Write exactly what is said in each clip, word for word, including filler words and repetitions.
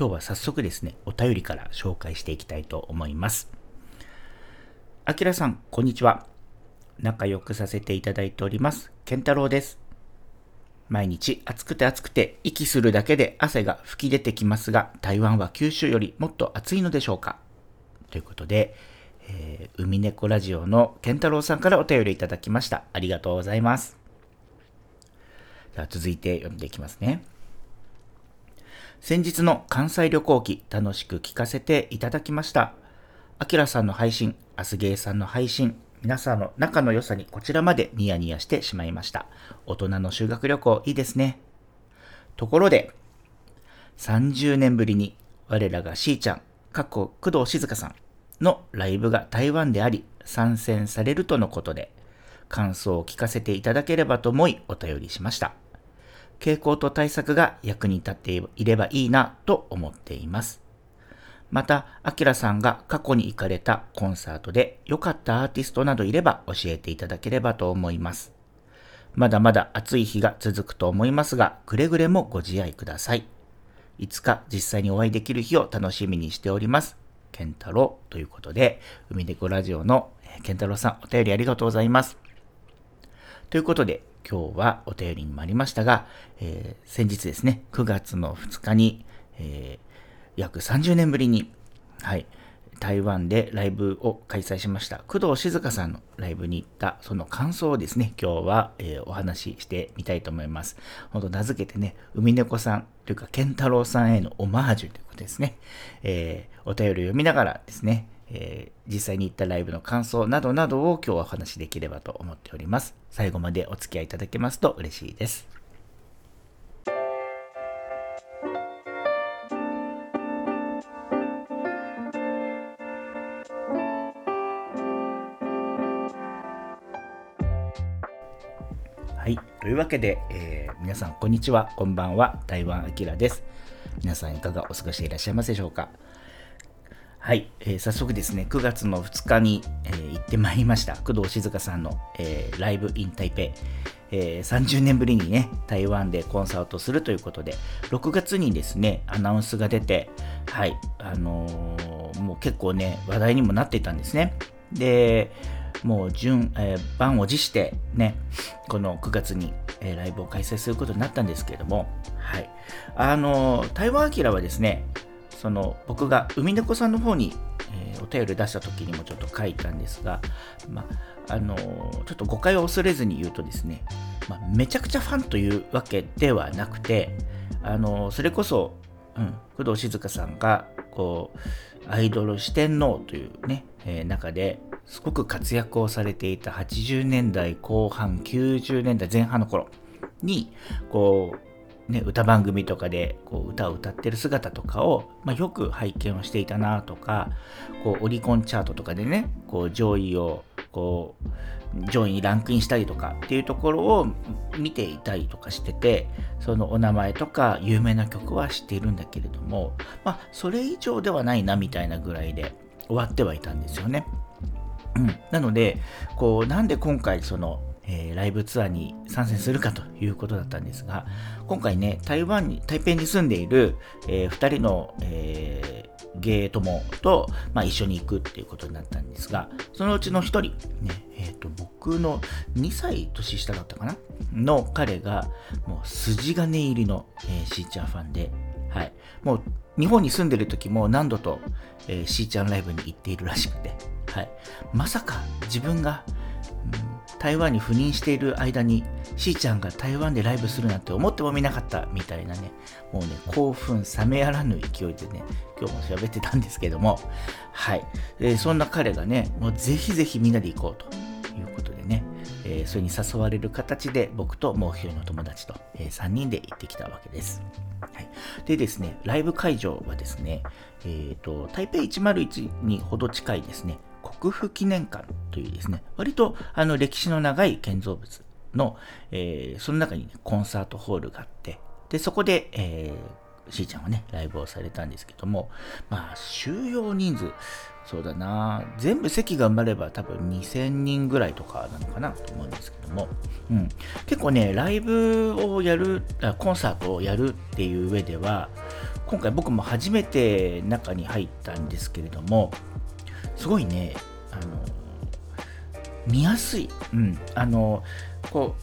今日は早速ですね、お便りから紹介していきたいと思います。あきらさん、こんにちは。仲良くさせていただいております。健太郎です。毎日暑くて暑くて息するだけで汗が吹き出てきますが、台湾は九州よりもっと暑いのでしょうか？ということで、えー、海猫ラジオの健太郎さんからお便りいただきました。ありがとうございます。では続いて読んでいきますね。先日の関西旅行記、楽しく聞かせていただきました。あきらさんの配信、あすげーさんの配信、皆さんの仲の良さにこちらまでニヤニヤしてしまいました。大人の修学旅行、いいですね。ところで、さんじゅうねんぶりに我らがしーちゃん、かっこ工藤静香さんのライブが台湾であり、参戦されるとのことで、感想を聞かせていただければと思いお便りしました。傾向と対策が役に立っていればいいなと思っています。また、あきらさんが過去に行かれたコンサートで良かったアーティストなどいれば教えていただければと思います。まだまだ暑い日が続くと思いますが、くれぐれもご自愛ください。いつか実際にお会いできる日を楽しみにしております。健太郎ということで、海猫ラジオの健太郎さん、お便りありがとうございます。ということで、今日はお便りにもありましたが、えー、先日ですね、くがつのふつかに、えー、約さんじゅうねんぶりに、はい、台湾でライブを開催しました工藤静香さんのライブに行ったその感想をですね、今日は、えー、お話ししてみたいと思います。本当名付けてね、海猫さんというか健太郎さんへのオマージュということですね。えー、お便りを読みながらですね、えー、実際に行ったライブの感想などなどを今日はお話しできればと思っております。最後までお付き合いいただけますと嬉しいです。はい、というわけで、えー、皆さんこんにちは、こんばんは、台湾あきらです。皆さんいかがお過ごしでいらっしゃいますでしょうか。はい、えー、早速ですね、くがつのふつかに、えー、行ってまいりました。工藤静香さんの、えー、ライブイン台北、えー、さんじゅうねんぶりにね、台湾でコンサートするということで、ろくがつにですね、アナウンスが出て、はい、あのー、もう結構ね、話題にもなっていたんですね。で、もう順、えー、万を持してね、このくがつに、えー、ライブを開催することになったんですけれども、はい、あのー、台湾アキラはですね、その僕が海猫さんの方に、えー、お便り出した時にもちょっと書いたんですが、まあのー、ちょっと誤解を恐れずに言うとですね、まあ、めちゃくちゃファンというわけではなくて、あのー、それこそ、うん、工藤静香さんがこうアイドル四天王という、ねえー、中ですごく活躍をされていたはちじゅうねんだいこうはん、きゅうじゅうねんだいぜん半の頃にこうね、歌番組とかでこう歌を歌ってる姿とかを、まあ、よく拝見をしていたなとか、こうオリコンチャートとかでね、こう上位をこう上位にランクインしたりとかっていうところを見ていたりとかしてて、そのお名前とか有名な曲は知っているんだけれども、まあそれ以上ではないなみたいなぐらいで終わってはいたんですよね。うん、なのでこうなんで今回そのえー、ライブツアーに参戦するかということだったんですが、今回ね、台湾に台北に住んでいる、えー、ふたりの、えー、ゲイ友と、まあ、一緒に行くっていうことになったんですが、そのうちのひとり、ねえー、と僕のにさいとししただったかなの彼がもう筋金入りの、えー、しーちゃんファンで、はい、もう日本に住んでる時も何度と、えー、しーちゃんライブに行っているらしくて、はい、まさか自分が、うん台湾に赴任している間にしーちゃんが台湾でライブするなんて思ってもみなかったみたいなね、もうね、興奮冷めやらぬ勢いでね、今日も喋ってたんですけども、はい、えー、そんな彼がね、もうぜひぜひみんなで行こうということでね、えー、それに誘われる形で僕ともう一人の友達と、えー、さんにんで行ってきたわけです。はい、でですね、ライブ会場はですね、えーと、台北いちまるいちにほど近いですね、国父記念館というですね、割とあの歴史の長い建造物の、えー、その中に、ね、コンサートホールがあって、でそこで、えー、しーちゃんはねライブをされたんですけども、まあ収容人数そうだな、全部席が埋まれば多分にせんにんぐらいとかなのかなと思うんですけども、うん、結構ねライブをやるコンサートをやるっていう上では今回僕も初めて中に入ったんですけれども、すごいね、あの見やすい、うん、あのこ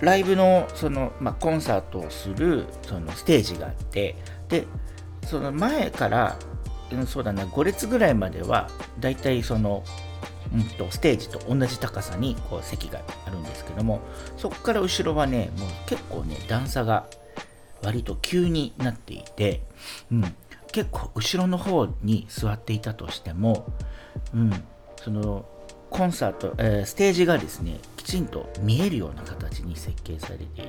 うライブのその、まあ、コンサートをするそのステージがあって、でその前から、うん、そうだな、ご列ぐらいまではだいたいその、うん、とステージと同じ高さにこう席があるんですけども、そこから後ろはね、もう結構ね段差が割と急になっていて、うん、結構後ろの方に座っていたとしても、うん、そのコンサート、えー、ステージがですね、きちんと見えるような形に設計されている、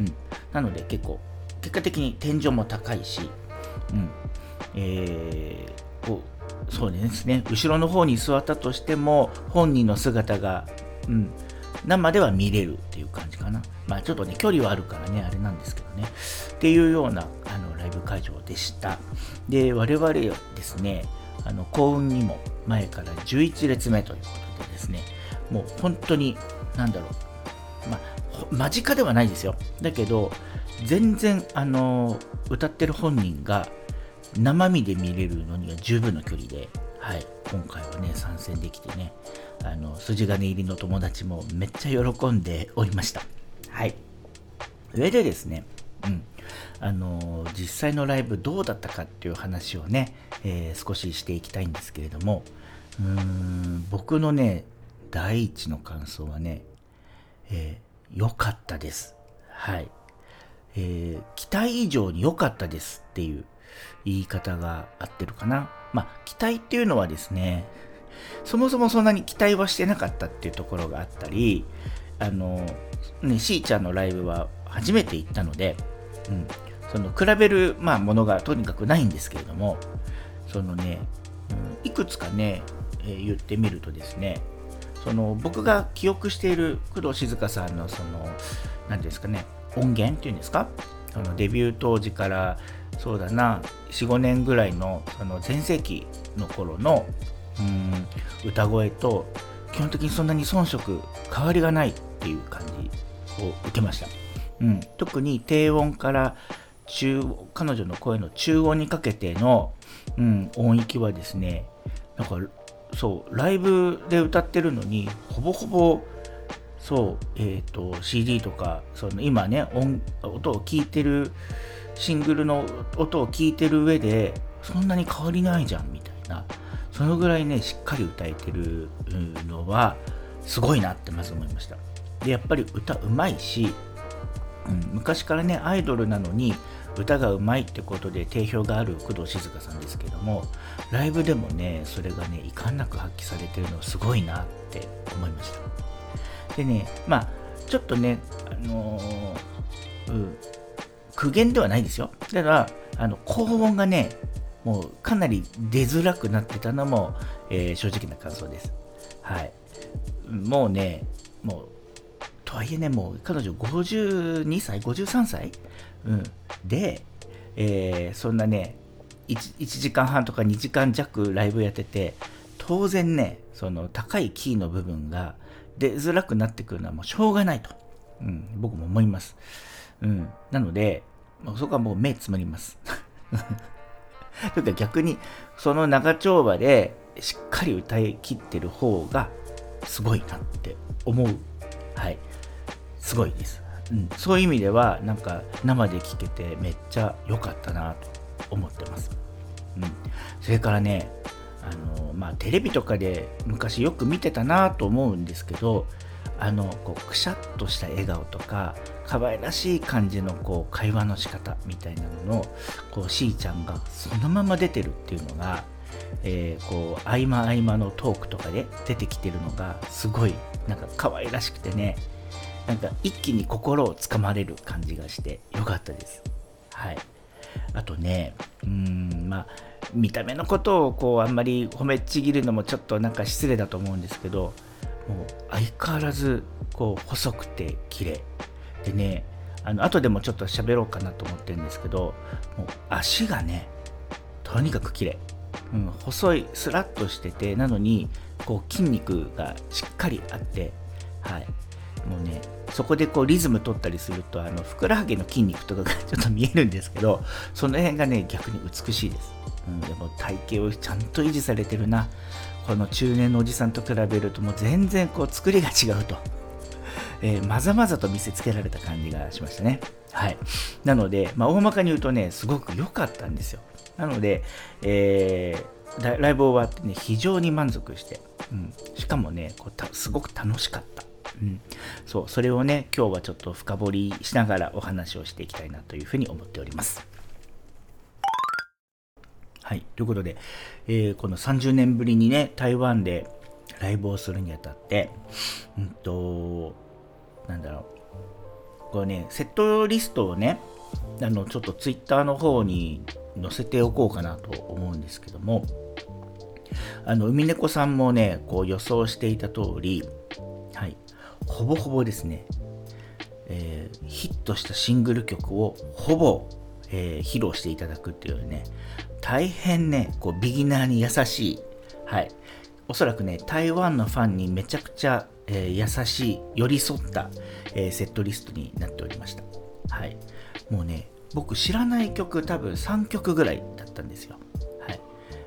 うん、なので結構結果的に天井も高いし、うんえー、こうそうですね、後ろの方に座ったとしても本人の姿が、うん、生では見れるっていう感じかな。まあちょっとね距離はあるからねあれなんですけどね、っていうようなあのライブ会場でした。で我々ですね、あの幸運にも前からじゅういちれつめということでですね、もう本当になんだろう、まあ間近ではないですよ、だけど全然あの歌ってる本人が生身で見れるのには十分の距離で、はい、今回はね参戦できてね、あの筋金入りの友達もめっちゃ喜んでおりました。はい、上でですね、うん、あの実際のライブどうだったかっていう話をね、えー、少ししていきたいんですけれども、うーん僕のね第一の感想はね、えー、良かったです。はい、えー、期待以上に良かったですっていう言い方が合ってるかな。まあ期待っていうのはですね、そもそもそんなに期待はしてなかったっていうところがあったり、あのね、しーちゃんのライブは初めて行ったので、うん、その比べる、まあ、ものがとにかくないんですけれども、そのね、うん、いくつかね、えー、言ってみるとですね、その僕が記憶している工藤静香さんのその何ですかね、音源っていうんですか、そのデビュー当時からそうだな よんごねんぐらいのその全盛期の頃の、うん、歌声と基本的にそんなに遜色変わりがないっていう感じを受けました。うん、特に低音から中彼女の声の中音にかけての、うん、音域はですね、なんかそうライブで歌ってるのにほぼほぼそう、えーと、シーディー とかその今ね 音, 音を聴いてるシングルの音を聴いてる上でそんなに変わりないじゃんみたいな、そのぐらいねしっかり歌えてるのはすごいなってまず思いました。でやっぱり歌うまいし、うん、昔からねアイドルなのに歌がうまいってことで定評がある工藤静香さんですけども、ライブでもねそれがねいかんなく発揮されてるのはすごいなって思いました。でね、まあちょっとねあのー、うん、苦言ではないですよ。だからあの高音がねもうかなり出づらくなってたのも、えー、正直な感想です。はい、もうねもうとはいえねもう彼女ごじゅうにさいごじゅうさんさい、うん、で、えー、そんなね 1, いちじかんはんとかにじかんじゃくライブやってて、当然ねその高いキーの部分が出づらくなってくるのはもうしょうがないと、うん、僕も思います。うん、なのでそこはもう目つむりますというか逆にその長丁場でしっかり歌い切ってる方がすごいなって思う。はい、すごいです。うん、そういう意味ではなんか生で聴けてめっちゃ良かったなと思ってます。うん、それからね、あのまあテレビとかで昔よく見てたなと思うんですけど、あのこうくしゃっとした笑顔とか可愛らしい感じのこう会話の仕方みたいなののこうしーちゃんがそのまま出てるっていうのが、えー、こう合間合間のトークとかで出てきてるのがすごいなんか可愛らしくてね、なんか一気に心をつかまれる感じがしてよかったです。はい、あとねうーんまあ見た目のことをこうあんまり褒めちぎるのもちょっとなんか失礼だと思うんですけど、もう相変わらずこう細くて綺麗でね、あの後でもちょっと喋ろうかなと思ってるんですけど、もう足がねとにかく綺麗、うん、細いスラッとしてて、なのにこう筋肉がしっかりあって、はい、もうねそこでこうリズム取ったりするとあのふくらはぎの筋肉とかがちょっと見えるんですけど、その辺がね逆に美しいです、うん、でも体型をちゃんと維持されてるな。この中年のおじさんと比べるともう全然こう作りが違うと、えー、まざまざと見せつけられた感じがしましたね。はい、なので、まあ、大まかに言うとねすごく良かったんですよ。なので、えー、ライブ終わってね非常に満足して、うん、しかもねこうたすごく楽しかった、うん、そう、それをね今日はちょっと深掘りしながらお話をしていきたいなというふうに思っております。はい、ということで、えー、このさんじゅうねんぶりにね台湾でライブをするにあたって、うんとなんだろうこれね、セットリストをねあのちょっとツイッターの方に載せておこうかなと思うんですけども、あの海猫さんもねこう予想していた通り、はい、ほぼほぼですね、えー、ヒットしたシングル曲をほぼ、えー、披露していただくっていうね大変ねこうビギナーに優しい、はい、おそらくね台湾のファンにめちゃくちゃえー、優しい寄り添った、えー、セットリストになっておりました。はい、もうね僕知らない曲多分さんきょくぐらいだったんですよ。はい、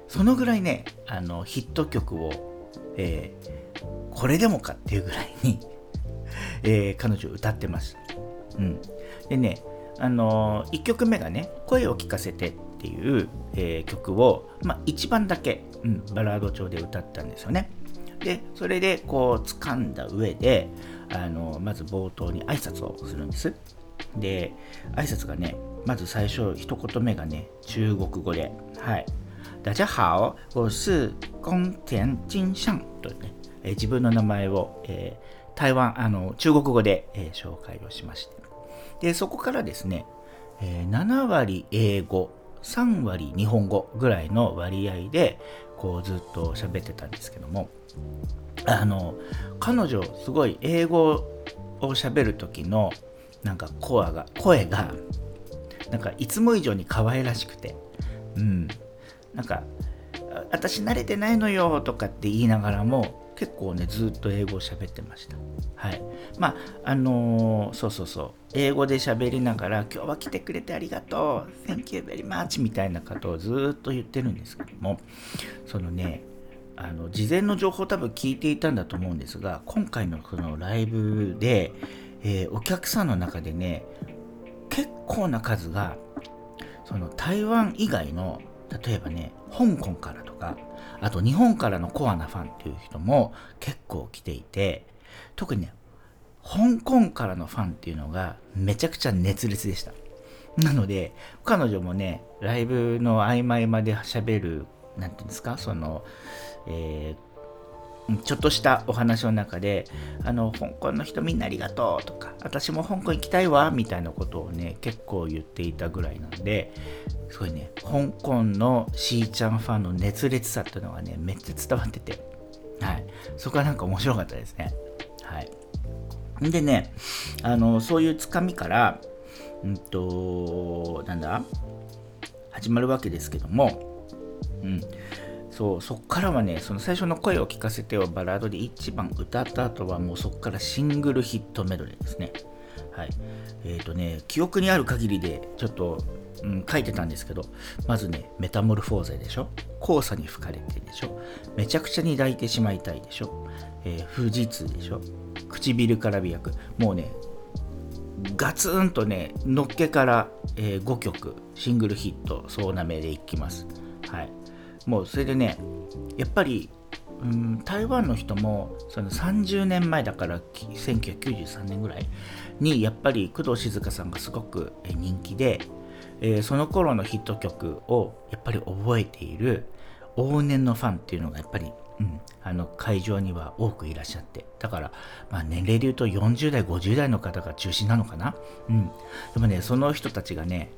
そのぐらいねあのヒット曲を、えー、これでもかっていうぐらいに、えー、彼女歌ってました。うん、でね、あのー、いっきょくめがね声を聞かせてっていう、えー、曲を、まあ、いちばんだけ、うん、バラード調で歌ったんですよね。でそれでこう掴んだ上であのまず冒頭に挨拶をするんです。で挨拶がねまず最初一言目がね中国語で、はい、大家好、我是宫田金尚とね、えー、自分の名前を、えー、台湾あの中国語で、えー、紹介をしまして、でそこからですね、えー、ななわり英語さんわり日本語ぐらいの割合でこうずっと喋ってたんですけども、あの彼女すごい英語を喋る時のなんかコアが声がなんかいつも以上に可愛らしくて、うん、なんか私慣れてないのよとかって言いながらも結構ねずっと英語を喋ってました。はい、まああのー、そうそうそう英語で喋りながら今日は来てくれてありがとう Thank you very much みたいなことをずっと言ってるんですけども、そのねあの事前の情報多分聞いていたんだと思うんですが、今回のこのライブで、えー、お客さんの中でね結構な数がその台湾以外の例えばね香港からとかあと日本からのコアなファンっていう人も結構来ていて、特にね香港からのファンっていうのがめちゃくちゃ熱烈でした。なので彼女もねライブの合間まで喋るなんていうんですかその、えー、ちょっとしたお話の中であの香港の人みんなありがとうとか私も香港行きたいわみたいなことをね結構言っていたぐらいなんですごいね香港のしーちゃんファンの熱烈さっていうのがねめっちゃ伝わってて、はい、そこはなんか面白かったですね。はいでねあのそういうつかみからうんとなんだ始まるわけですけども、うん、そうそっからはねその最初の声を聞かせてをバラードでいちばん歌った後はもうそっからシングルヒットメドレーですね。はいえーとね記憶にある限りでちょっと、うん、書いてたんですけど、まずねメタモルフォーゼでしょ、黄砂に吹かれてでしょ、めちゃくちゃに抱いてしまいたいでしょ、えー、富士通でしょ、唇から美白、もうねガツンとねのっけから、えー、ごきょくシングルヒット総なめでいきます。はいもうそれでねやっぱりうん台湾の人もそのさんじゅうねんまえだからせんきゅうひゃくきゅうじゅうさんねんぐらいにやっぱり工藤静香さんがすごく人気で、えー、その頃のヒット曲をやっぱり覚えている往年のファンっていうのがやっぱりうん、あの会場には多くいらっしゃって、だから、まあ、年齢で言うとよんじゅうだいごじゅうだいの方が中心なのかな、うん、でもねその人たちがね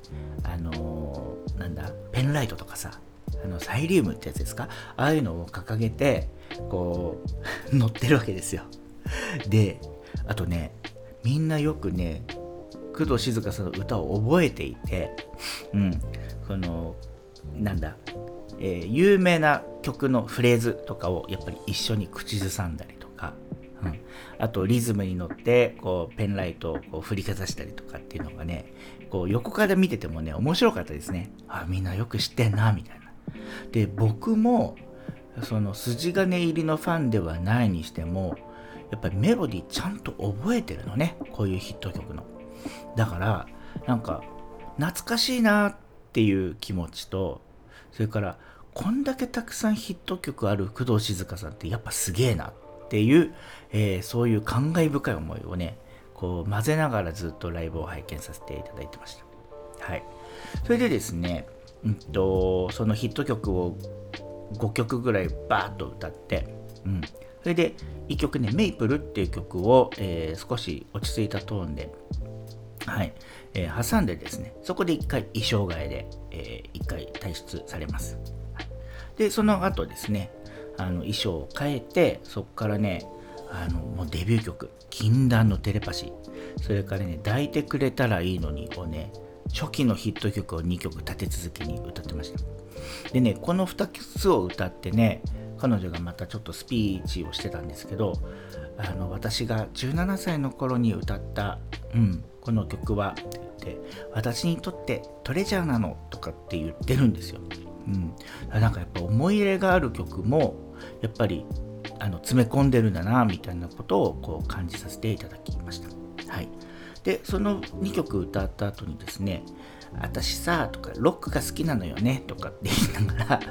あのー、なんだペンライトとかさあのサイリウムってやつですか、ああいうのを掲げてこう乗ってるわけですよ。であとねみんなよくね工藤静香さんの歌を覚えていて、うん、そのなんだえー、有名な曲のフレーズとかをやっぱり一緒に口ずさんだりとか、うん、あとリズムに乗ってこうペンライトをこう振りかざしたりとかっていうのがね、こう横から見ててもね面白かったですね。あ、みんなよく知ってんなみたいな。で、僕もその筋金入りのファンではないにしても、やっぱりメロディーちゃんと覚えてるのね、こういうヒット曲の。だからなんか懐かしいなっていう気持ちと、それからこんだけたくさんヒット曲ある工藤静香さんってやっぱすげえなっていう、えー、そういう感慨深い思いをねこう混ぜながらずっとライブを拝見させていただいてました。はい。それでですね、うんとそのヒット曲をごきょくぐらいバーッと歌って、うん、それでいっきょくね、メイプルっていう曲を、えー、少し落ち着いたトーンで、はい、えー、挟んでですね、そこでいっかい衣装替えで、えー、いっかい退出されます、はい、でその後ですね、あの衣装を変えて、そこからね、あのもうデビュー曲禁断のテレパシー、それからね抱いてくれたらいいのにをね、初期のヒット曲をにきょく立て続けに歌ってました。でね、このふたつを歌ってね、彼女がまたちょっとスピーチをしてたんですけど、あの私がじゅうななさいの頃に歌った、うん、この曲はって私にとってトレジャーなのとかって言ってるんですよ、うん、なんかやっぱ思い入れがある曲もやっぱりあの詰め込んでるんだなみたいなことをこう感じさせていただきました。はい。でそのにきょく歌った後にですね、私さとかロックが好きなのよねとかって言いながら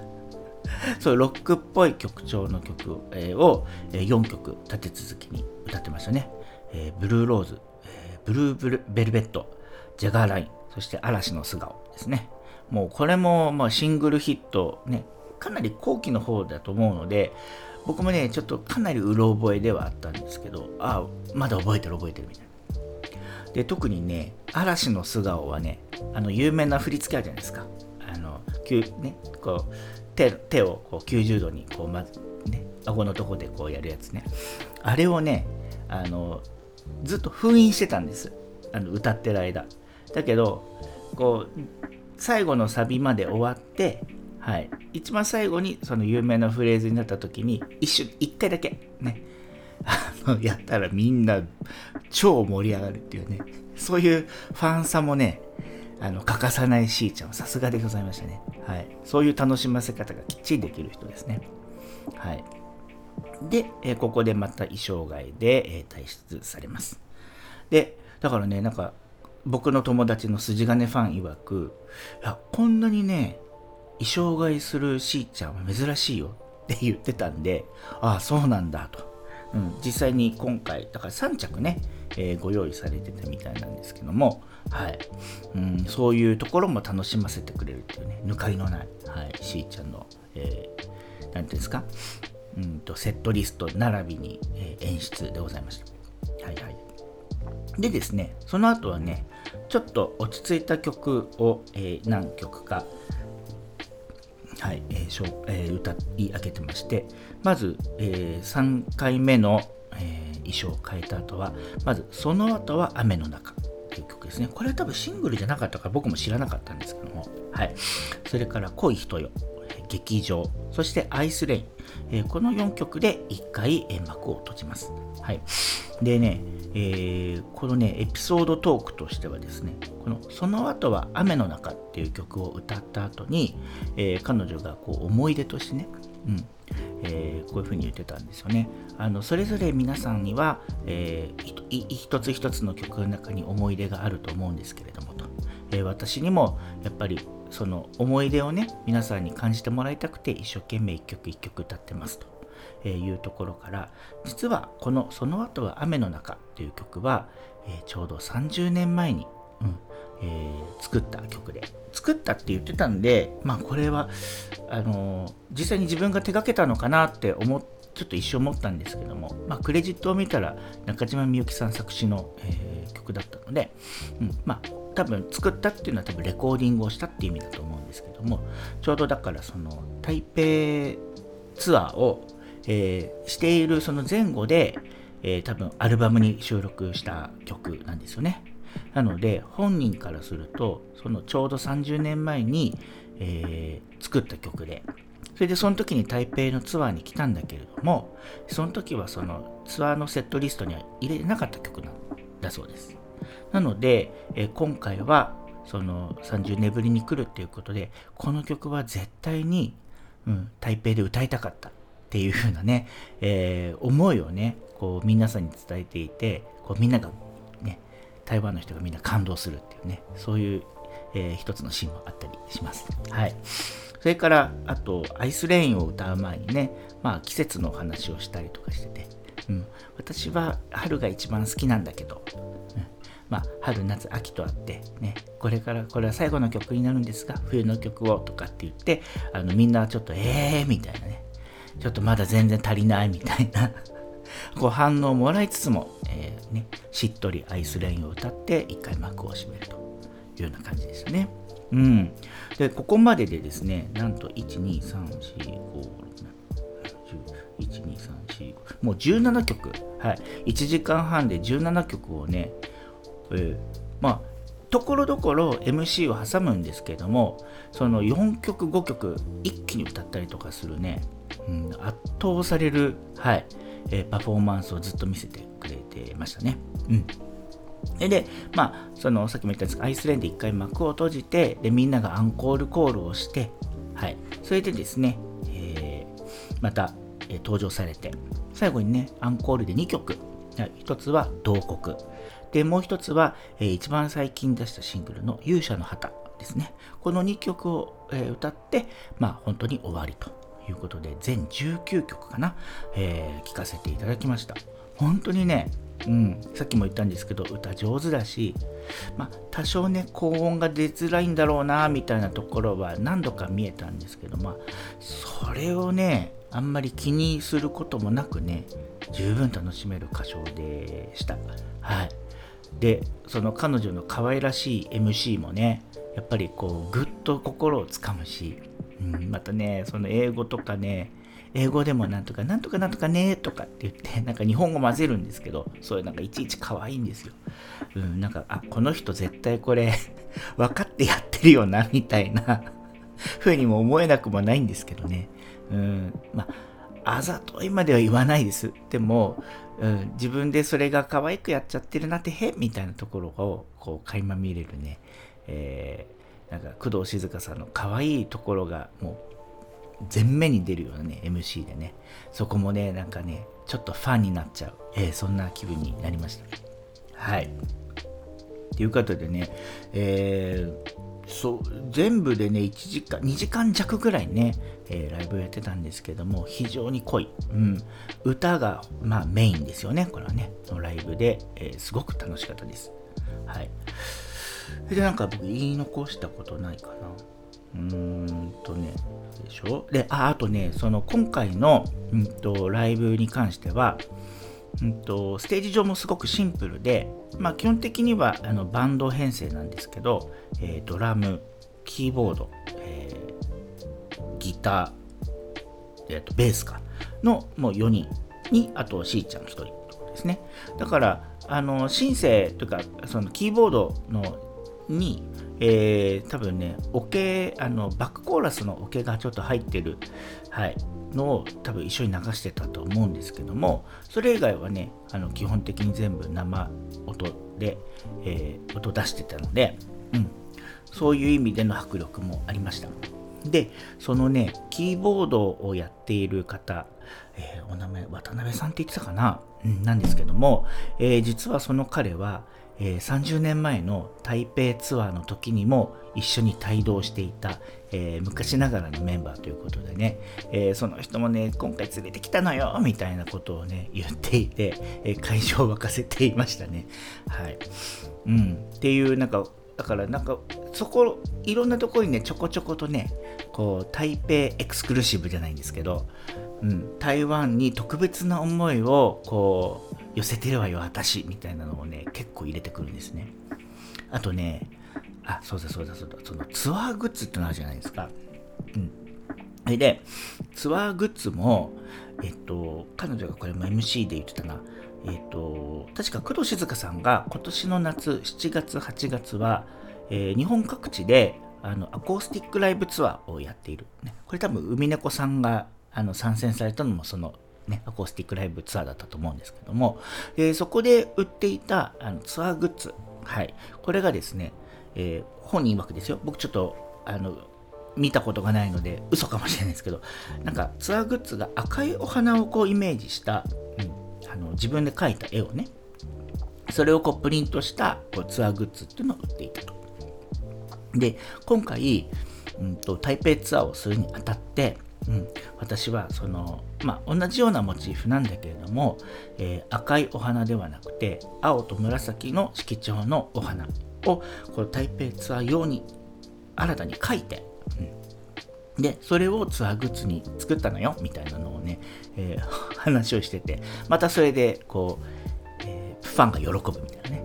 そういうロックっぽい曲調の曲を、えー、をよんきょく立て続けに歌ってましたね、えー、ブルーローズ、えー、ブルーブルベルベット、ジャガーライン、そして嵐の素顔ですね。もうこれもまあシングルヒットね、かなり後期の方だと思うので、僕もねちょっとかなりうろ覚えではあったんですけど、ああまだ覚えてる覚えてるみたいな。で特にね、嵐の素顔はね、あの有名な振り付けあるじゃないですか。あの、ね、こう 手, 手をこうきゅうじゅうどにこう、まずね、顎のとこでこうやるやつね。あれをね、あのずっと封印してたんです。あの歌ってる間。だけどこう最後のサビまで終わって、はい、一番最後にその有名なフレーズになった時に一瞬一回だけね。やったらみんな超盛り上がるっていうね、そういうファンさもね、あの欠かさないしーちゃんはさすがでございましたね。はい、そういう楽しませ方がきっちりできる人ですね。はい。で、えー、ここでまた衣装替えで、えー、退出されます。で、だからね、なんか僕の友達の筋金ファン曰く、いやこんなにね衣装替えするしーちゃんは珍しいよって言ってたんで、ああそうなんだと。うん、実際に今回だからさんちゃくね、えー、ご用意されてたみたいなんですけども、はい、うん、そういうところも楽しませてくれるっていうね、抜かりのない、はい、しーちゃんの、えー、なんていうんですか、うんとセットリスト並びに、えー、演出でございました。はいはい。でですね、その後はね、ちょっと落ち着いた曲を、えー、何曲か。はい、えーしょえー、歌い上げてまして、まず、えー、さんかいめの、えー、衣装を変えた後はまずその後は雨の中という曲ですね。これは多分シングルじゃなかったから僕も知らなかったんですけども、はい、それから恋人よ、劇場、そしてアイスレイン、えー、このよんきょくでいっかい幕を閉じます。はい、でね、えー、このねエピソードトークとしてはですね、このその後は雨の中っていう曲を歌った後に、えー、彼女がこう思い出としてね、うんえー、こういう風に言ってたんですよね。あのそれぞれ皆さんには、えー、一つ一つの曲の中に思い出があると思うんですけれどもと、えー、私にもやっぱりその思い出をね皆さんに感じてもらいたくて一生懸命一曲一曲歌ってますというところから、実はこのその後は雨の中という曲は、えー、ちょうどさんじゅうねんまえに、うんえー、作った曲で、作ったって言ってたんで、まあこれはあのー、実際に自分が手がけたのかなって思ってちょっと一生思ったんですけども、まあ、クレジットを見たら中島みゆきさん作詞の、えー、曲だったので、うん、まあ多分作ったっていうのは多分レコーディングをしたっていう意味だと思うんですけども、ちょうどだからその台北ツアーを、えー、しているその前後で、えー、多分アルバムに収録した曲なんですよね。なので本人からするとそのちょうどさんじゅうねんまえに、えー、作った曲で、それでその時に台北のツアーに来たんだけれども、その時はそのツアーのセットリストには入れなかった曲なんだそうです。なので、えー、今回はそのさんじゅうねんぶりに来るっていうことで、この曲は絶対に、うん、台北で歌いたかったっていう風なね、えー、思いをねこう皆さんに伝えていて、こうみんながね、台湾の人がみんな感動するっていうね、そういう、えー、一つのシーンもあったりします。はい。それからあとアイスレインを歌う前にね、まあ、季節のお話をしたりとかしてて、うん、私は春が一番好きなんだけど、うんまあ、春夏秋とあって、ね、これからこれは最後の曲になるんですが冬の曲をとかって言って、あのみんなちょっとえーみたいなね、ちょっとまだ全然足りないみたいなこう反応をもらいつつも、えーね、しっとりアイスレインを歌って一回幕を閉めるというような感じでしたね。うん、でここまででですね、なんと いち、に、さん、し、ご、ろく、しち、はち、きゅう、じゅう、いち、に、さん、し、ご、もうじゅうななきょく、はい、いちじかんはんでじゅうななきょくをね、えー、まあところどころ エムシー を挟むんですけれども、そのよんきょくごきょく一気に歌ったりとかするね、うん、圧倒される、はいえー、パフォーマンスをずっと見せてくれてましたね。うんで、まあ、そのさっきも言ったんですが、アイスレインで一回幕を閉じて、でみんながアンコールコールをして、はい、それでですね、えー、また、えー、登場されて、最後にねアンコールでにきょく、ひとつは「慟哭」で、もう一つは、えー、一番最近出したシングルの「勇者の旗」ですね。このにきょくを、えー、歌って、まあ、本当に終わりということで、全じゅうきゅうきょくかな、えー、聴かせていただきました。本当にね、うん、さっきも言ったんですけど歌上手だし、まあ、多少ね高音が出づらいんだろうなみたいなところは何度か見えたんですけど、まあ、それをねあんまり気にすることもなくね十分楽しめる歌唱でした、はい、でその彼女の可愛らしい エムシー もねやっぱりこうぐっと心をつかむし、うん、またねその英語とかね、英語でもなんとかなんとかなんとかねとかって言ってなんか日本語混ぜるんですけど、そういうなんかいちいち可愛いんですよ。うん、なんかあこの人絶対これ分かってやってるよなみたいな風にも思えなくもないんですけどね。うん、まああざといまでは言わないです。でも、うん、自分でそれが可愛くやっちゃってるなってへみたいなところをこう垣間見れるね、えー、なんか工藤静香さんの可愛いところがもう前面に出るようなね エムシー でね、そこもねなんかねちょっとファンになっちゃう、えー、そんな気分になりました。はい。ということでね、えー、そう全部でねいちじかんにじかんじゃくぐらいね、えー、ライブやってたんですけども、非常に濃い、うん、歌がまあメインですよねこれはねのライブで、えー、すごく楽しかったです。はい。でなんか僕言い残したことないかな。うーんとねでしょで あ, あとねその今回の、うん、とライブに関しては、うん、とステージ上もすごくシンプルで、まあ、基本的にはあのバンド編成なんですけど、えー、ドラムキーボード、えー、ギター、えー、とベースかのもうよにんに、あとしーちゃんひとりですね。だからあのシンセというかそのキーボードのにえー、多分ねオケあのバックコーラスのオケがちょっと入ってる、はい、のを多分一緒に流してたと思うんですけども、それ以外はねあの基本的に全部生音で、えー、音出してたので、うん、そういう意味での迫力もありました。でそのねキーボードをやっている方、えー、お名前渡辺さんって言ってたかな、うん、なんですけども、えー、実はその彼はえー、さんじゅうねんまえの台北ツアーの時にも一緒に帯同していた、えー、昔ながらのメンバーということでね、えー、その人もね今回連れてきたのよみたいなことをね言っていて、えー、会場を沸かせていましたね。はい、うん、っていうなんかだからなんかそこいろんなところにねちょこちょことねこう台北エクスクルーシブじゃないんですけど、うん、台湾に特別な思いをこう寄せてるわよ私みたいなのをね結構入れてくるんですね。あとねあそうだそうだそうだそのツアーグッズってのあるじゃないですか。うんでツアーグッズもえっと彼女がこれも エムシー で言ってたな、えっと確か工藤静香さんが今年の夏しちがつはちがつは、えー、日本各地であのアコースティックライブツアーをやっている、ね、これ多分海猫さんがあの参戦されたのもそのね、アコースティックライブツアーだったと思うんですけども、えー、そこで売っていたあのツアーグッズ、はい、これがですね、えー、本人曰くですよ、僕ちょっとあの見たことがないので嘘かもしれないですけど、なんかツアーグッズが赤いお花をこうイメージした、うん、あの自分で描いた絵をね、それをこうプリントしたこうツアーグッズっていうのを売っていたと。で、今回、うんと、台北ツアーをするにあたって、うん、私はその、まあ、同じようなモチーフなんだけれども、えー、赤いお花ではなくて青と紫の色調のお花をこう台北ツアー用に新たに描いて、うん、でそれをツアーグッズに作ったのよみたいなのをね、えー、話をしてて、またそれでこう、えー、ファンが喜ぶみたいなね。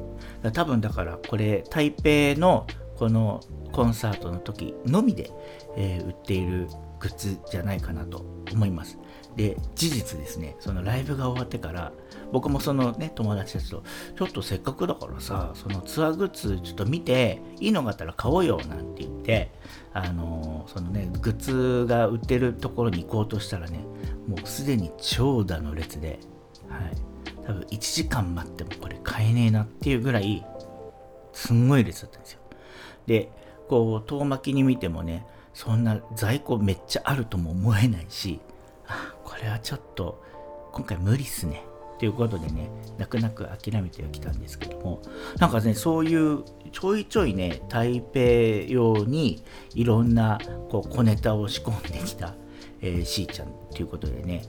多分だからこれ台北のこのコンサートの時のみで、えー、売っているグッズじゃないかなと思います。で、事実ですね、そのライブが終わってから僕もそのね友達たちとちょっとせっかくだからさ、そのツアーグッズちょっと見ていいのがあったら買おうよなんて言って、あのー、そのねグッズが売ってるところに行こうとしたらね、もうすでに長蛇の列で、はい、多分いちじかん待ってもこれ買えねえなっていうぐらいすんごい列だったんですよ。で、こう遠巻きに見てもね、そんな在庫めっちゃあるとも思えないし、あ、これはちょっと今回無理っすねということでね、泣く泣く諦めてきたんですけども、なんかね、そういうちょいちょいね台北用にいろんなこう小ネタを仕込んできた、えー、しーちゃんということでね、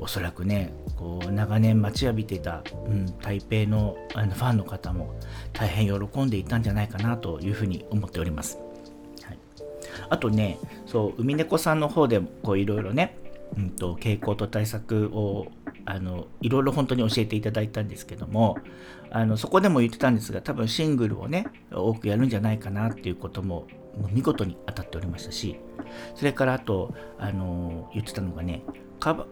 おそらくねこう長年待ちわびてた、うん、台北の、あのファンの方も大変喜んでいたんじゃないかなというふうに思っております、はい、あとね、そう海猫さんの方でこういろいろね、うん、と傾向と対策をあのいろいろ本当に教えていただいたんですけども、あのそこでも言ってたんですが、多分シングルをね多くやるんじゃないかなっていうことも見事に当たっておりましたし、それからあとあの言ってたのがね、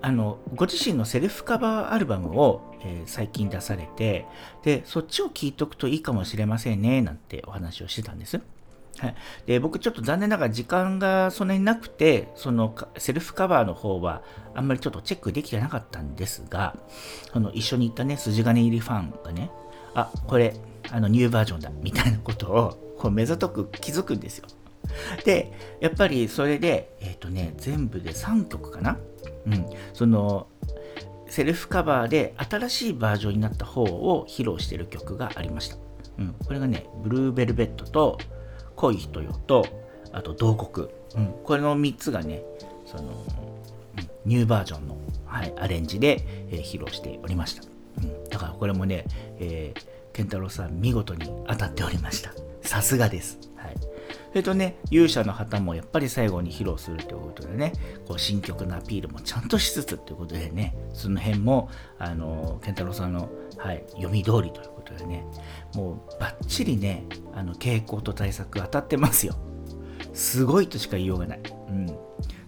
あのご自身のセルフカバーアルバムを、えー、最近出されて、でそっちを聴いておくといいかもしれませんねなんてお話をしてたんです、はい、で僕ちょっと残念ながら時間がそんなになくて、そのセルフカバーの方はあんまりちょっとチェックできてなかったんですが、その一緒に行ったね筋金入りファンがね、あ、これあのニューバージョンだみたいなことをこう目ざとく気づくんですよ。でやっぱりそれでえっとね全部でさんきょくかな、うん、そのセルフカバーで新しいバージョンになった方を披露している曲がありました、うん、これがねブルーベルベットと恋人よと、あと慟哭、うん、これのみっつがねその、うん、ニューバージョンの、はい、アレンジで、えー、披露しておりました、うん、だからこれもね、えー、健太郎さん見事に当たっておりました。さすがです、はい。それとね、勇者の旗もやっぱり最後に披露するということでね、こう新曲のアピールもちゃんとしつつということでね、その辺もあの健太郎さんの、はい、読み通りということでね、もうバッチリねあの傾向と対策当たってますよ。すごいとしか言いようがない、うん、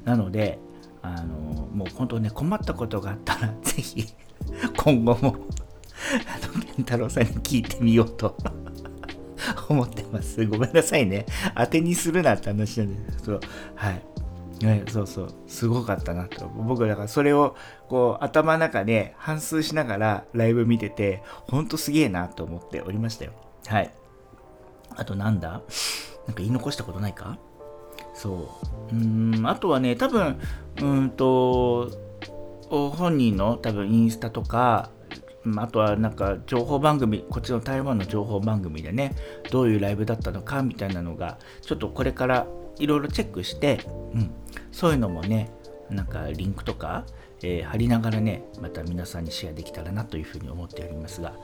なのであのもう本当ね、困ったことがあったらぜひ今後もあの健太郎さんに聞いてみようと思ってます。ごめんなさいね。当てにするなって話なんですけど、はい、ね、そうそう、すごかったなと。僕だからそれをこう頭の中で反芻しながらライブ見てて、ほんとすげえなと思っておりましたよ。はい。あとなんだ？なんか言い残したことないか？そう。うーん、あとはね、多分うーんと本人の多分インスタとか。あとはなんか情報番組、こっちの台湾の情報番組でね、どういうライブだったのかみたいなのがちょっとこれからいろいろチェックして、うん、そういうのもねなんかリンクとか、えー、貼りながらねまた皆さんにシェアできたらなというふうに思っておりますが、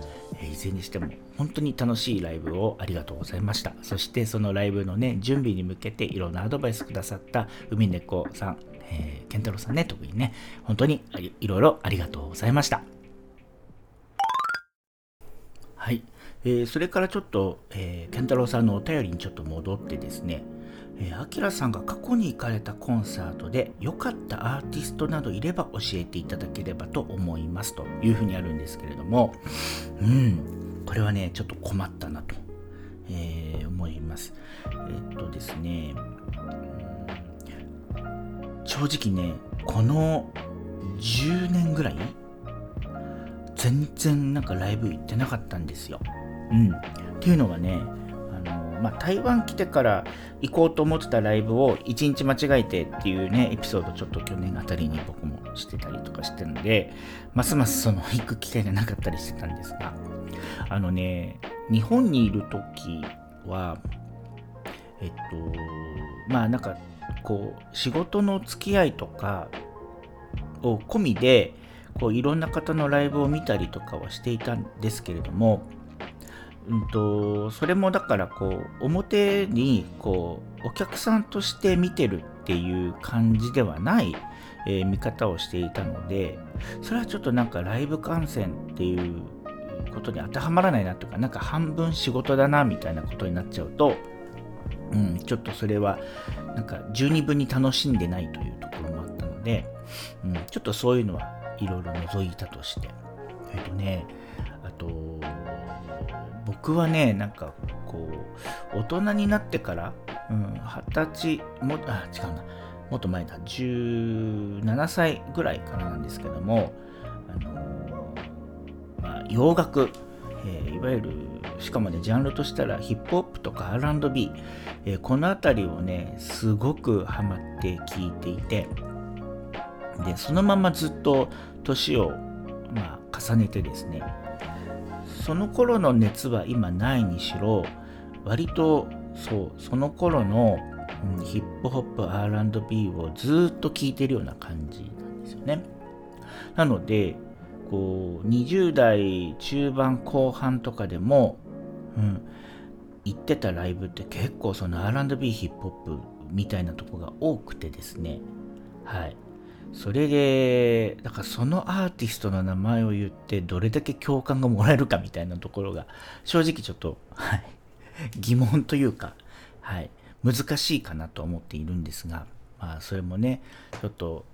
えー、いずれにしても本当に楽しいライブをありがとうございました。そしてそのライブのね準備に向けていろんなアドバイスくださった海猫さん、えー、健太郎さんね、特にね本当にいろいろありがとうございました。はい、えー、それからちょっと、えー、健太郎さんのお便りにちょっと戻ってですね、あきらさんが過去に行かれたコンサートで良かったアーティストなどいれば教えていただければと思いますというふうにあるんですけれども、うん、これはねちょっと困ったなと、えー、思います。えっとですね、正直ねこのじゅうねんぐらい全然なんかライブ行ってなかったんですよ、うん、っていうのがね、あの、まあ、台湾来てから行こうと思ってたライブをいちにち間違えてっていうねエピソードちょっと去年あたりに僕もしてたりとかしてるので、ますますその行く機会がなかったりしてたんですが、あのね日本にいる時はえっとまあなんかこう仕事の付き合いとかを込みでこういろんな方のライブを見たりとかはしていたんですけれども、うんとそれもだからこう表にこうお客さんとして見てるっていう感じではない、えー、見方をしていたので、それはちょっとなんかライブ観戦っていうことに当てはまらないなとか、なんか半分仕事だなみたいなことになっちゃうと、うん、ちょっとそれはなんか十二分に楽しんでないというところもあったので、うん、ちょっとそういうのはいろいろ覗いたとして、えっとね、あと僕はねなんかこう大人になってから、うん、はたちもあ違うなもっと前だじゅうななさいぐらいからなんですけども、あの、まあ、洋楽、えー、いわゆるしかもねジャンルとしたらヒップホップとか アールアンドビー、えー、このあたりをねすごくハマって聞いていて、でそのままずっと年を、まあ、重ねてですね、その頃の熱は今ないにしろ、割とそうその頃の、うん、ヒップホップ アールアンドビー をずっと聴いてるような感じなんですよね。なのでこうにじゅう代中盤後半とかでも、うん、行ってたライブって結構その アールアンドビー ヒップホップみたいなとこが多くてですね、はい、それでだからそのアーティストの名前を言ってどれだけ共感がもらえるかみたいなところが正直ちょっと、はい、疑問というか、はい、難しいかなと思っているんですが、まあ、それもねちょっと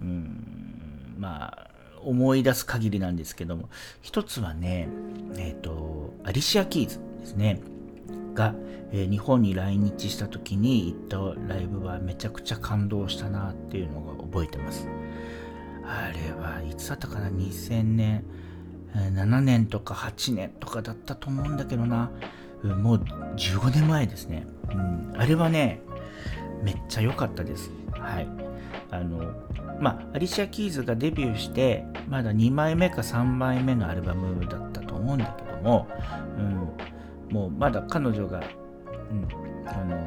うーんまあ思い出す限りなんですけども、一つはねえっとアリシア・キーズですねが、えー、日本に来日した時に行ったライブはめちゃくちゃ感動したなっていうのが覚えてます。あれはいつだったかな、にせんねん、ななねんとかはちねんとかだったと思うんだけどな、もうじゅうごねんまえですね、うん、あれはねめっちゃ良かったです。はい、あのまあアリシア・キーズがデビューしてまだにまいめかさんまいめのアルバムだったと思うんだけども、うんもうまだ彼女が、うん、あの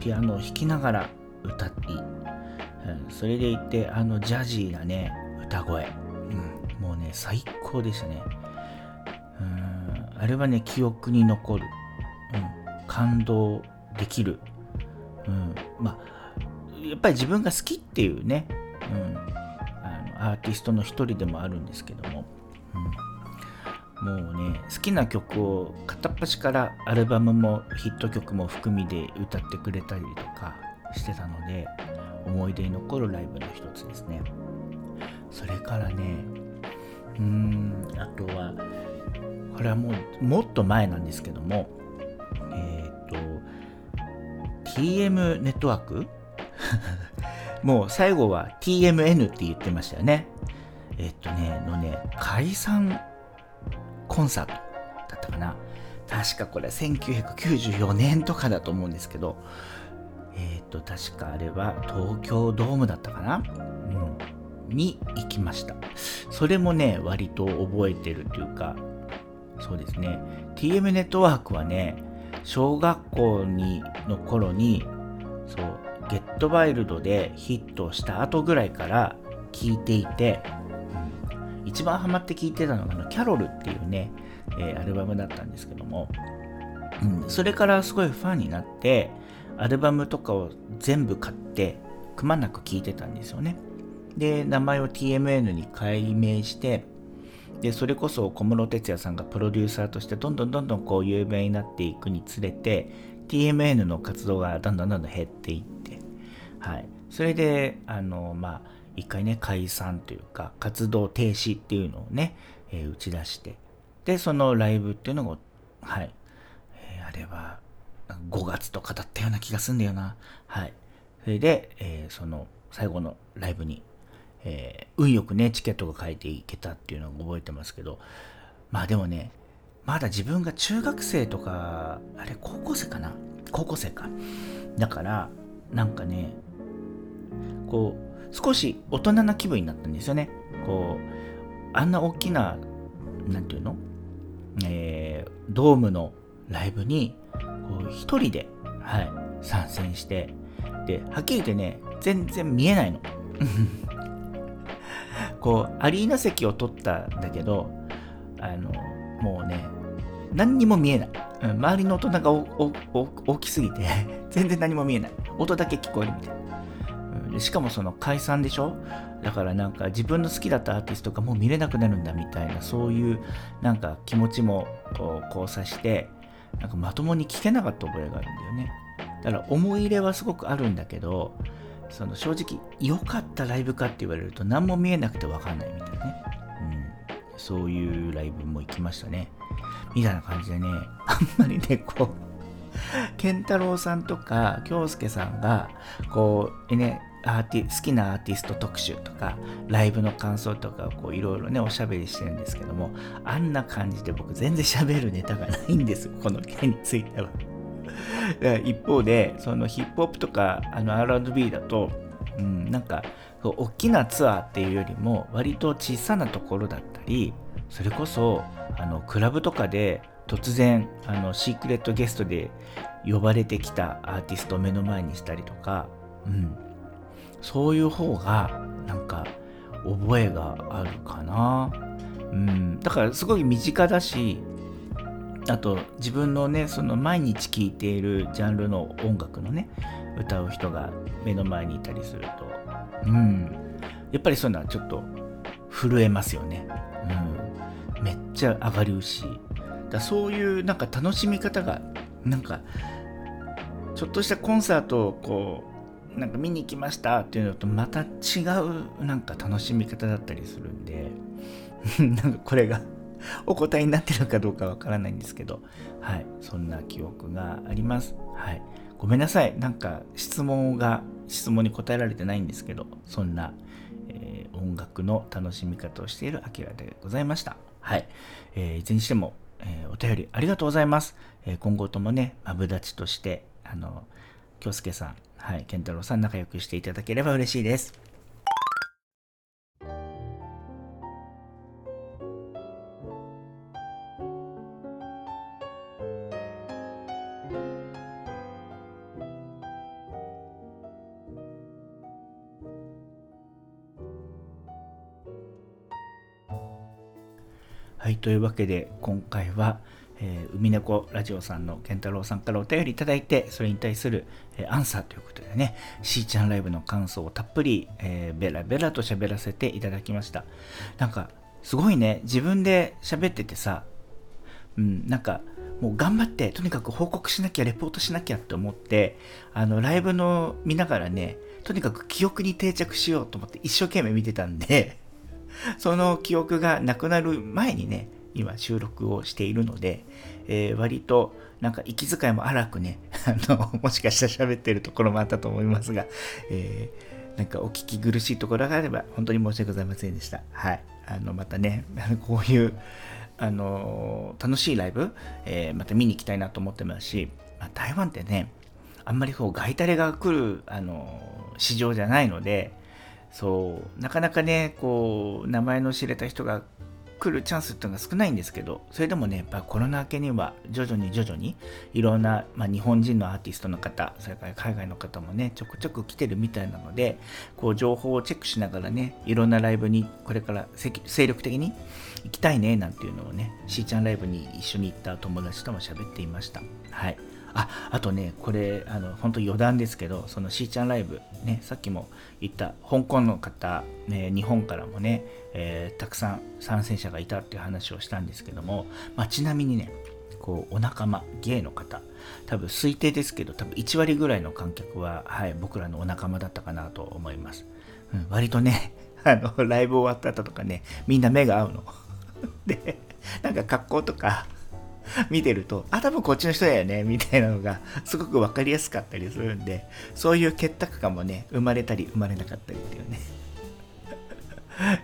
ピアノを弾きながら歌って、うん、それでいてあのジャジーなね歌声、うん、もうね最高でしたね。うん、あれはね記憶に残る、うん、感動できる、うん、まあやっぱり自分が好きっていうね、うん、あのアーティストの一人でもあるんですけども、うんもうね好きな曲を片っ端からアルバムもヒット曲も含みで歌ってくれたりとかしてたので、思い出に残るライブの一つですね。それからねうーんあとはこれはもうもっと前なんですけども、えっと ティーエム ネットワークもう最後は ティーエムエヌ って言ってましたよね。えっとねのね解散コンサートだったかな、確かこれせんきゅうひゃくきゅうじゅうよねんとかだと思うんですけど、えっと確かあれは東京ドームだったかな、うん、に行きました。それもね割と覚えてるというか、そうですね ティーエム ネットワークはね小学校にの頃にそうゲットワイルドでヒットした後ぐらいから聞いていて、一番ハマって聴いてたのがあのキャロルっていうね、えー、アルバムだったんですけども、うん、それからすごいファンになってアルバムとかを全部買ってくまなく聴いてたんですよね。で名前を ティーエムエヌ に改名して、でそれこそ小室哲哉さんがプロデューサーとしてどんどんどんどんこう有名になっていくにつれて ティーエムエヌ の活動がだんだんだんだん減っていって、はい、それであのまあ一回ね解散というか活動停止っていうのをね、えー、打ち出して、でそのライブっていうのがはい、えー、あれはごがつとかだったような気がするんだよな。はい、それで、えー、その最後のライブに、えー、運よくねチケットが買えていけたっていうのを覚えてますけど、まあでもね、まだ自分が中学生とか、あれ高校生かな高校生かだからなんかね、こう少し大人な気分になったんですよね。こうあんな大きななんていうの、えー、ドームのライブにこう一人で、はい、参戦して、ではっきり言ってね全然見えないのこうアリーナ席を取ったんだけど、あのもうね何にも見えない、うん、周りの大人がおおお大きすぎて全然何も見えない、音だけ聞こえるみたいな、うん、しかもその解散でしょ、だからなんか自分の好きだったアーティストがもう見れなくなるんだみたいな、そういうなんか気持ちもこう交差して、なんかまともに聞けなかった覚えがあるんだよね。だから思い入れはすごくあるんだけど、その正直良かったライブかって言われると何も見えなくて分かんないみたいなね、うん、そういうライブも行きましたねみたいな感じでね、あんまりねこう健太郎さんとか京介さんがこうねアーティ好きなアーティスト特集とかライブの感想とかいろいろねおしゃべりしてるんですけども、あんな感じで僕全然しゃべるネタがないんですよ、この件については一方でそのヒップホップとかあの アールアンドビー だと、うん、なんか大きなツアーっていうよりも割と小さなところだったり、それこそあのクラブとかで突然あのシークレットゲストで呼ばれてきたアーティストを目の前にしたりとか、うん、そういう方がなんか覚えがあるかな、うん、だからすごい身近だし、あと自分のねその毎日聴いているジャンルの音楽のね歌う人が目の前にいたりすると、うん、やっぱりそういうのはちょっと震えますよね、うん、めっちゃ上がるし、だそういうなんか楽しみ方がなんかちょっとしたコンサートをこうなんか見に行きましたっていうのとまた違うなんか楽しみ方だったりするんでなんかこれがお答えになってるかどうかわからないんですけど、はい、そんな記憶があります。はい、ごめんなさい、なんか質問が質問に答えられてないんですけど、そんな、えー、音楽の楽しみ方をしているアキラでございました。はい、えー、いずれにしても、えー、お便りありがとうございます。えー、今後ともねマブダチとしてあの京介さん、はい、健太郎さん仲良くしていただければ嬉しいです。はい、というわけで今回は、えー、海猫ラジオさんの健太郎さんからお便りいただいて、それに対する、えー、アンサーということでね、しーちゃんライブの感想をたっぷり、えー、ベラベラと喋らせていただきました。なんかすごいね、自分で喋っててさ、うん、なんかもう頑張ってとにかく報告しなきゃレポートしなきゃって思って、あのライブの見ながらねとにかく記憶に定着しようと思って一生懸命見てたんでその記憶がなくなる前にね今収録をしているので、えー、割となんか息遣いも荒くねあのもしかしたら喋ってるところもあったと思いますが、えー、なんかお聞き苦しいところがあれば本当に申し訳ございませんでした。はい、あのまたねこういうあの楽しいライブ、えー、また見に行きたいなと思ってますし、まあ、台湾ってねあんまりこうガイタレが来るあの市場じゃないので、そうなかなかねこう名前の知れた人が来るチャンスっていうのが少ないんですけど、それでもねやっぱコロナ明けには徐々に徐々にいろんな、まあ、日本人のアーティストの方、それから海外の方もねちょくちょく来てるみたいなので、こう情報をチェックしながらねいろんなライブにこれから精力的に行きたいねなんていうのをね、しーちゃんライブに一緒に行った友達とも喋っていました。はい、あ, あとねこれあの本当余談ですけど、そのしーちゃんライブねさっきも言った香港の方、ね、日本からもね、えー、たくさん参戦者がいたっていう話をしたんですけども、まあ、ちなみにねこうお仲間ゲイの方多分推定ですけど多分いちわりぐらいの観客は、はい、僕らのお仲間だったかなと思います、うん、割とねあのライブ終わった後とかねみんな目が合うのでなんか格好とか見てると、あ、多分こっちの人だよねみたいなのがすごく分かりやすかったりするんで、そういう結託感もね生まれたり生まれなかったりっていうね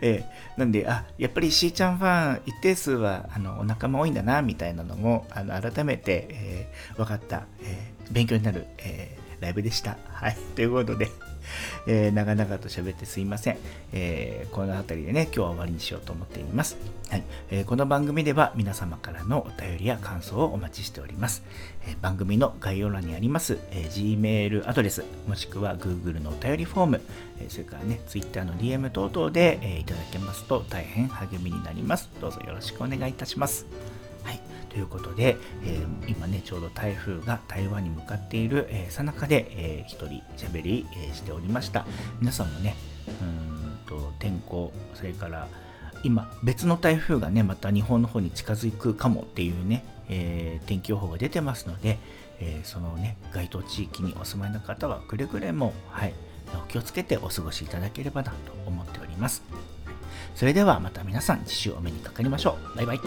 えー、なんであやっぱり C ちゃんファン一定数はあのお仲間多いんだなみたいなのもあの改めて、えー、分かった、えー、勉強になる、えー、ライブでした。はい、ということで、えー、長々と喋ってすいません、えー、このあたりでね今日は終わりにしようと思っています。はいえー、この番組では皆様からのお便りや感想をお待ちしております。えー、番組の概要欄にあります、えー、Gmail アドレスもしくは Google のお便りフォーム、えー、それからね Twitter の ディーエム 等々で、えー、いただけますと大変励みになります。どうぞよろしくお願いいたします。はいということで、えー、今ねちょうど台風が台湾に向かっている最中で、えー、一人喋り、えー、しておりました。皆さんもねうーんと天候それから今別の台風がねまた日本の方に近づくかもっていうね、えー、天気予報が出てますので、えー、そのね該当地域にお住まいの方はくれぐれもはいお気をつけてお過ごしいただければなと思っております。それではまた皆さん次週お目にかかりましょう。バイバイ。